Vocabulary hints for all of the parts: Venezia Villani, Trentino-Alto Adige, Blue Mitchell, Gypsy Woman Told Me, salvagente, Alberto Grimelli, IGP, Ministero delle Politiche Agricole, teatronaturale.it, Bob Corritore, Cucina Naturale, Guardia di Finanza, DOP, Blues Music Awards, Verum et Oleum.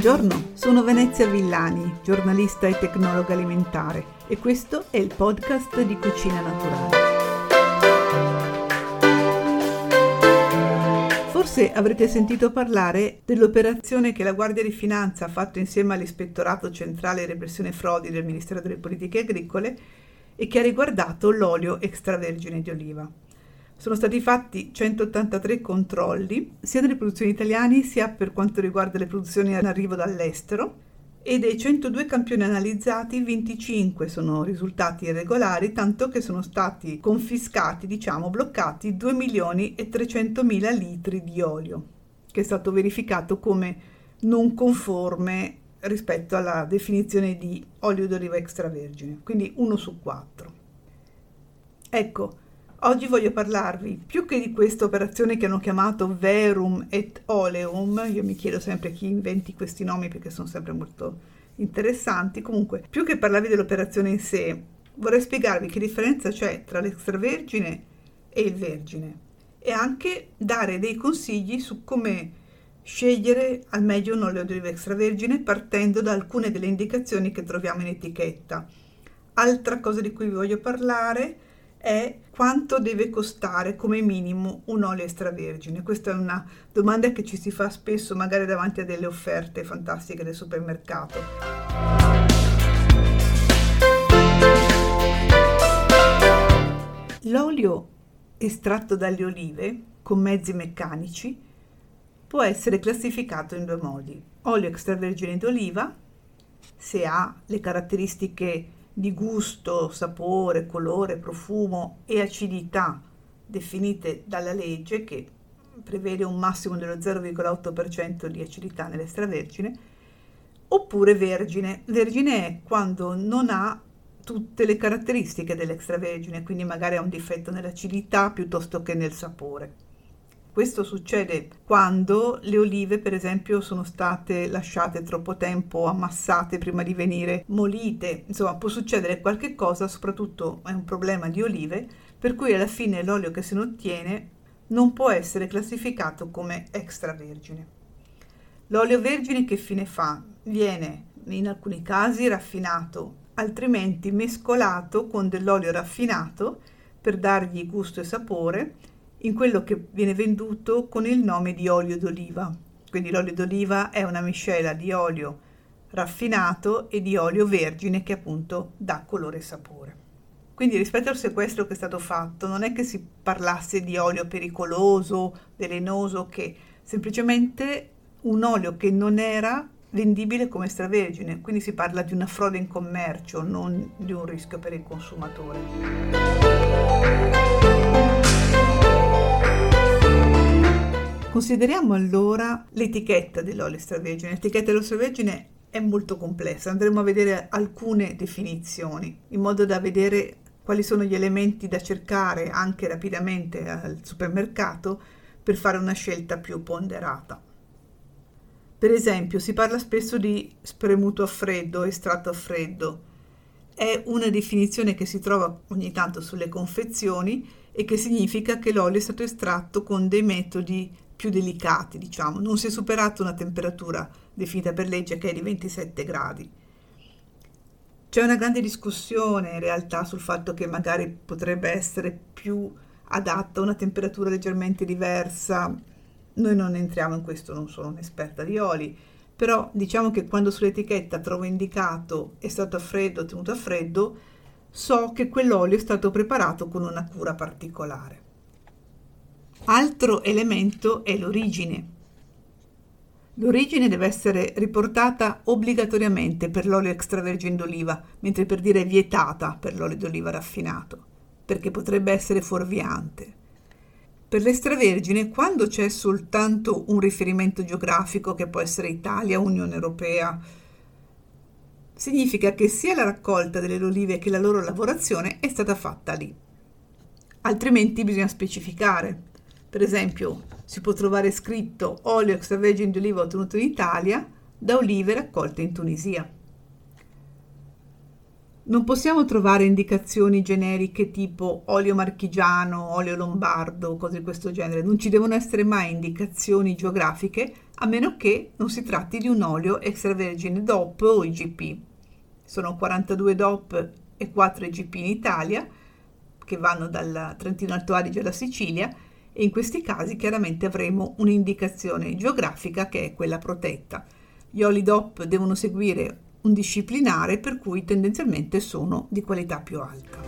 Buongiorno, sono Venezia Villani, giornalista e tecnologa alimentare, e questo è il podcast di Cucina Naturale. Forse avrete sentito parlare dell'operazione che la Guardia di Finanza ha fatto insieme all'Ispettorato Centrale Repressione Frodi del Ministero delle Politiche Agricole e che ha riguardato l'olio extravergine di oliva. Sono stati fatti 183 controlli, sia delle produzioni italiane sia per quanto riguarda le produzioni in arrivo dall'estero, e dei 102 campioni analizzati, 25 sono risultati irregolari, tanto che sono stati confiscati, bloccati 2.300.000 litri di olio, che è stato verificato come non conforme rispetto alla definizione di olio d'oliva extravergine, quindi 1/4. Ecco, oggi voglio parlarvi più che di questa operazione che hanno chiamato Verum et Oleum. Io mi chiedo sempre chi inventi questi nomi perché sono sempre molto interessanti. Comunque, più che parlarvi dell'operazione in sé, vorrei spiegarvi che differenza c'è tra l'extravergine e il vergine e anche dare dei consigli su come scegliere al meglio un olio d'oliva extravergine partendo da alcune delle indicazioni che troviamo in etichetta. Altra cosa di cui vi voglio parlare è quanto deve costare come minimo un olio extravergine. Questa è una domanda che ci si fa spesso, magari davanti a delle offerte fantastiche del supermercato. L'olio estratto dalle olive con mezzi meccanici può essere classificato in due modi: olio extravergine d'oliva, se ha le caratteristiche di gusto, sapore, colore, profumo e acidità definite dalla legge, che prevede un massimo dello 0,8% di acidità nell'extravergine, oppure vergine. Vergine è quando non ha tutte le caratteristiche dell'extravergine, quindi magari ha un difetto nell'acidità piuttosto che nel sapore. Questo succede quando le olive, per esempio, sono state lasciate troppo tempo ammassate prima di venire molite. Insomma, può succedere qualche cosa, soprattutto è un problema di olive, per cui alla fine l'olio che se ne ottiene non può essere classificato come extravergine. L'olio vergine che fine fa? Viene in alcuni casi raffinato, altrimenti mescolato con dell'olio raffinato per dargli gusto e sapore, in quello che viene venduto con il nome di olio d'oliva. Quindi l'olio d'oliva è una miscela di olio raffinato e di olio vergine che appunto dà colore e sapore. Quindi rispetto al sequestro che è stato fatto non è che si parlasse di olio pericoloso, velenoso, che semplicemente un olio che non era vendibile come extravergine, quindi si parla di una frode in commercio, non di un rischio per il consumatore. Consideriamo allora l'etichetta dell'olio extravergine. L'etichetta dell'olio extravergine è molto complessa, andremo a vedere alcune definizioni in modo da vedere quali sono gli elementi da cercare anche rapidamente al supermercato per fare una scelta più ponderata. Per esempio, si parla spesso di spremuto a freddo, estratto a freddo. È una definizione che si trova ogni tanto sulle confezioni e che significa che l'olio è stato estratto con dei metodi più delicati, non si è superata una temperatura definita per legge che è di 27 gradi. C'è una grande discussione in realtà sul fatto che magari potrebbe essere più adatta a una temperatura leggermente diversa. Noi non entriamo in questo, non sono un'esperta di oli, però diciamo che quando sull'etichetta trovo indicato è stato a freddo, tenuto a freddo, so che quell'olio è stato preparato con una cura particolare. Altro elemento è l'origine. L'origine deve essere riportata obbligatoriamente per l'olio extravergine d'oliva, mentre per dire è vietata per l'olio d'oliva raffinato, perché potrebbe essere fuorviante. Per l'extravergine, quando c'è soltanto un riferimento geografico, che può essere Italia, Unione Europea, significa che sia la raccolta delle olive che la loro lavorazione è stata fatta lì. Altrimenti bisogna specificare. Per esempio, si può trovare scritto olio extravergine di oliva ottenuto in Italia da olive raccolte in Tunisia. non possiamo trovare indicazioni generiche tipo olio marchigiano, olio lombardo, cose di questo genere. Non ci devono essere mai indicazioni geografiche, a meno che non si tratti di un olio extravergine DOP o IGP. Sono 42 DOP e 4 IGP in Italia, che vanno dal Trentino-Alto Adige alla Sicilia, e in questi casi chiaramente avremo un'indicazione geografica che è quella protetta. Gli oli DOP devono seguire un disciplinare, per cui tendenzialmente sono di qualità più alta.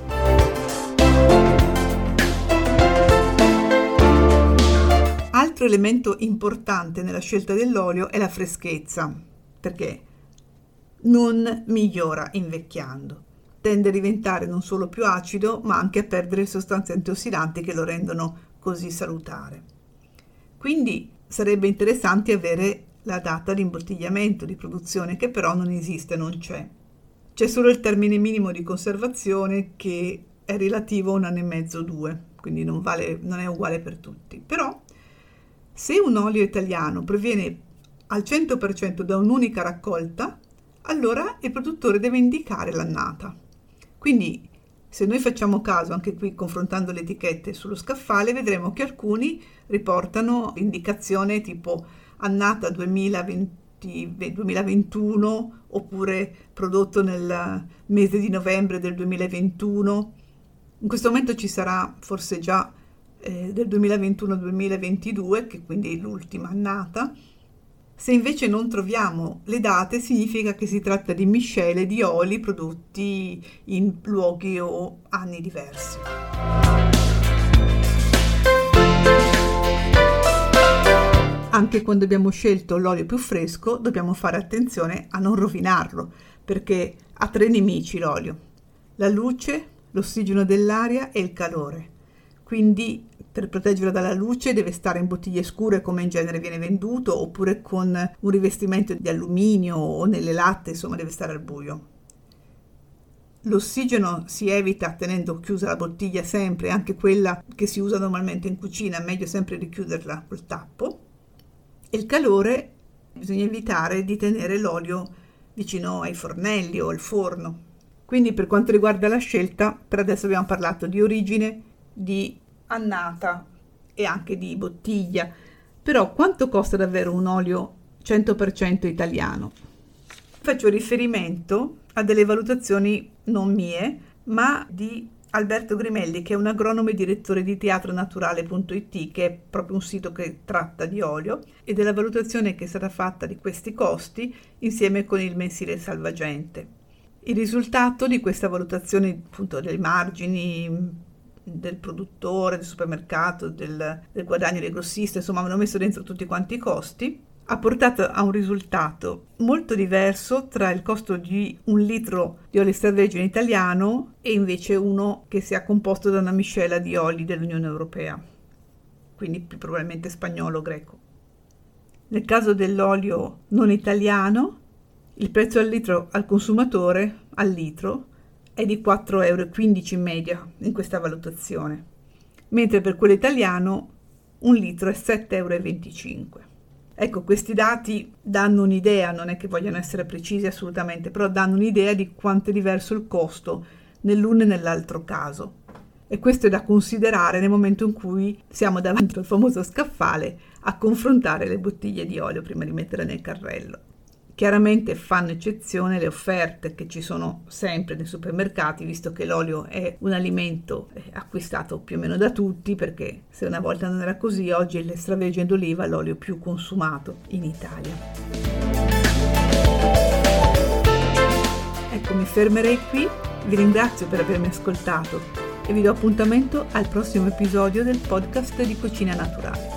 Altro elemento importante nella scelta dell'olio è la freschezza, perché non migliora invecchiando. Tende a diventare non solo più acido, ma anche a perdere sostanze antiossidanti che lo rendono così salutare. Quindi sarebbe interessante avere la data di imbottigliamento, di produzione, che però non esiste, non c'è. C'è solo il termine minimo di conservazione che è relativo a 1 anno e mezzo, 2, quindi non è uguale per tutti. Però se un olio italiano proviene al 100% da un'unica raccolta, allora il produttore deve indicare l'annata. Quindi se noi facciamo caso, anche qui confrontando le etichette sullo scaffale, vedremo che alcuni riportano indicazione tipo annata 2020-2021 oppure prodotto nel mese di novembre del 2021. In questo momento ci sarà forse già del 2021-2022, che quindi è l'ultima annata. Se invece non troviamo le date, significa che si tratta di miscele di oli prodotti in luoghi o anni diversi. Anche quando abbiamo scelto l'olio più fresco, dobbiamo fare attenzione a non rovinarlo, perché ha 3 nemici l'olio: la luce, l'ossigeno dell'aria e il calore. Quindi per proteggerlo dalla luce deve stare in bottiglie scure, come in genere viene venduto, oppure con un rivestimento di alluminio o nelle latte, insomma deve stare al buio. L'ossigeno si evita tenendo chiusa la bottiglia sempre, anche quella che si usa normalmente in cucina, è meglio sempre richiuderla col tappo. E il calore bisogna evitare di tenere l'olio vicino ai fornelli o al forno. Quindi per quanto riguarda la scelta, per adesso abbiamo parlato di origine, di annata e anche di bottiglia. Però quanto costa davvero un olio 100% italiano? Faccio riferimento a delle valutazioni non mie, ma di Alberto Grimelli, che è un agronomo e direttore di teatronaturale.it, che è proprio un sito che tratta di olio, e della valutazione che sarà fatta di questi costi insieme con il mensile Salvagente. Il risultato di questa valutazione, appunto, dei margini del produttore, del supermercato, del guadagno del grossista, insomma hanno messo dentro tutti quanti i costi, ha portato a un risultato molto diverso tra il costo di 1 litro di olio extravergine italiano e invece uno che sia composto da una miscela di oli dell'Unione Europea, quindi più probabilmente spagnolo o greco. Nel caso dell'olio non italiano, il prezzo al litro al consumatore è di 4,15 euro in media in questa valutazione, mentre per quello italiano 1 litro è 7,25 euro. Ecco, questi dati danno un'idea, non è che vogliano essere precisi assolutamente, però danno un'idea di quanto è diverso il costo nell'uno e nell'altro caso. E questo è da considerare nel momento in cui siamo davanti al famoso scaffale a confrontare le bottiglie di olio prima di metterle nel carrello. Chiaramente fanno eccezione le offerte che ci sono sempre nei supermercati, visto che l'olio è un alimento acquistato più o meno da tutti, perché se una volta non era così, oggi è l'extravergine d'oliva l'olio più consumato in Italia. Ecco, mi fermerei qui, vi ringrazio per avermi ascoltato e vi do appuntamento al prossimo episodio del podcast di Cucina Naturale.